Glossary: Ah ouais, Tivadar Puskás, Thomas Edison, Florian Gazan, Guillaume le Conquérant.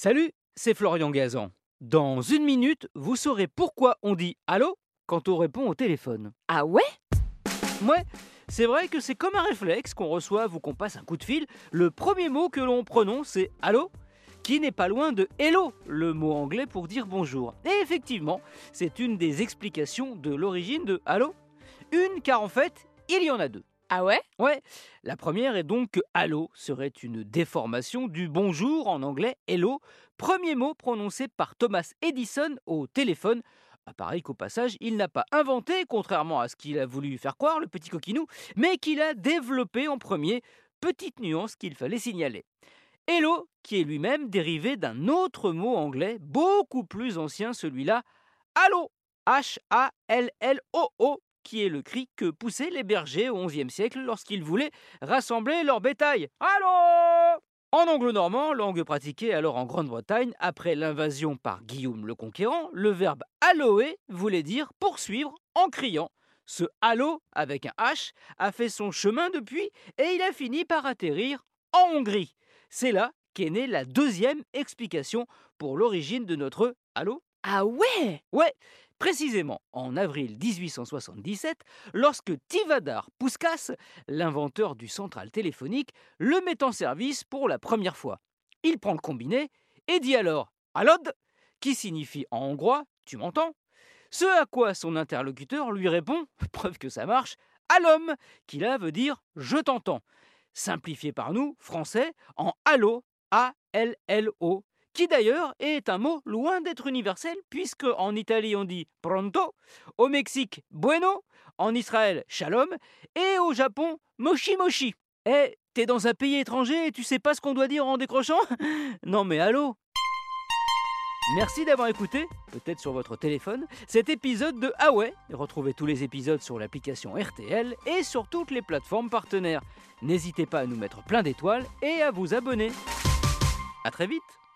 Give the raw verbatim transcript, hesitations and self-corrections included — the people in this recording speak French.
Salut, c'est Florian Gazan. Dans une minute, vous saurez pourquoi on dit « allô » quand on répond au téléphone. Ah ouais? Ouais, c'est vrai que c'est comme un réflexe qu'on reçoive ou qu'on passe un coup de fil. Le premier mot que l'on prononce, c'est « allô », qui n'est pas loin de « hello », le mot anglais pour dire bonjour. Et effectivement, c'est une des explications de l'origine de « allô ». Une, car en fait, il y en a deux. Ah ouais? Ouais. La première est donc que « allô » serait une déformation du « bonjour » en anglais « hello », premier mot prononcé par Thomas Edison au téléphone. Appareil qu'au passage, il n'a pas inventé, contrairement à ce qu'il a voulu faire croire, le petit coquinou, mais qu'il a développé en premier, petite nuance qu'il fallait signaler. « Hello » qui est lui-même dérivé d'un autre mot anglais, beaucoup plus ancien celui-là, « allo », H A L L O O. Qui est le cri que poussaient les bergers au onzième siècle lorsqu'ils voulaient rassembler leur bétail. Allô! En anglo-normand, langue pratiquée alors en Grande-Bretagne, après l'invasion par Guillaume le Conquérant, le verbe alloer voulait dire poursuivre en criant. Ce allo avec un H a fait son chemin depuis et il a fini par atterrir en Hongrie. C'est là qu'est née la deuxième explication pour l'origine de notre allo. Ah ouais? Ouais! Précisément, en avril dix-huit cent soixante-dix-sept, lorsque Tivadar Puskás, l'inventeur du central téléphonique, le met en service pour la première fois. Il prend le combiné et dit alors « Allod », qui signifie en hongrois « tu m'entends ». Ce à quoi son interlocuteur lui répond, preuve que ça marche, « Allom », qui là veut dire « je t'entends ». Simplifié par nous, français, en « allo », A L L O, qui d'ailleurs est un mot loin d'être universel, puisque en Italie on dit « pronto », au Mexique « bueno », en Israël « shalom » et au Japon « moshi moshi ». Eh, t'es dans un pays étranger et tu sais pas ce qu'on doit dire en décrochant? Non mais allô? Merci d'avoir écouté, peut-être sur votre téléphone, cet épisode de Ah ouais. Retrouvez tous les épisodes sur l'application R T L et sur toutes les plateformes partenaires. N'hésitez pas à nous mettre plein d'étoiles et à vous abonner. À très vite.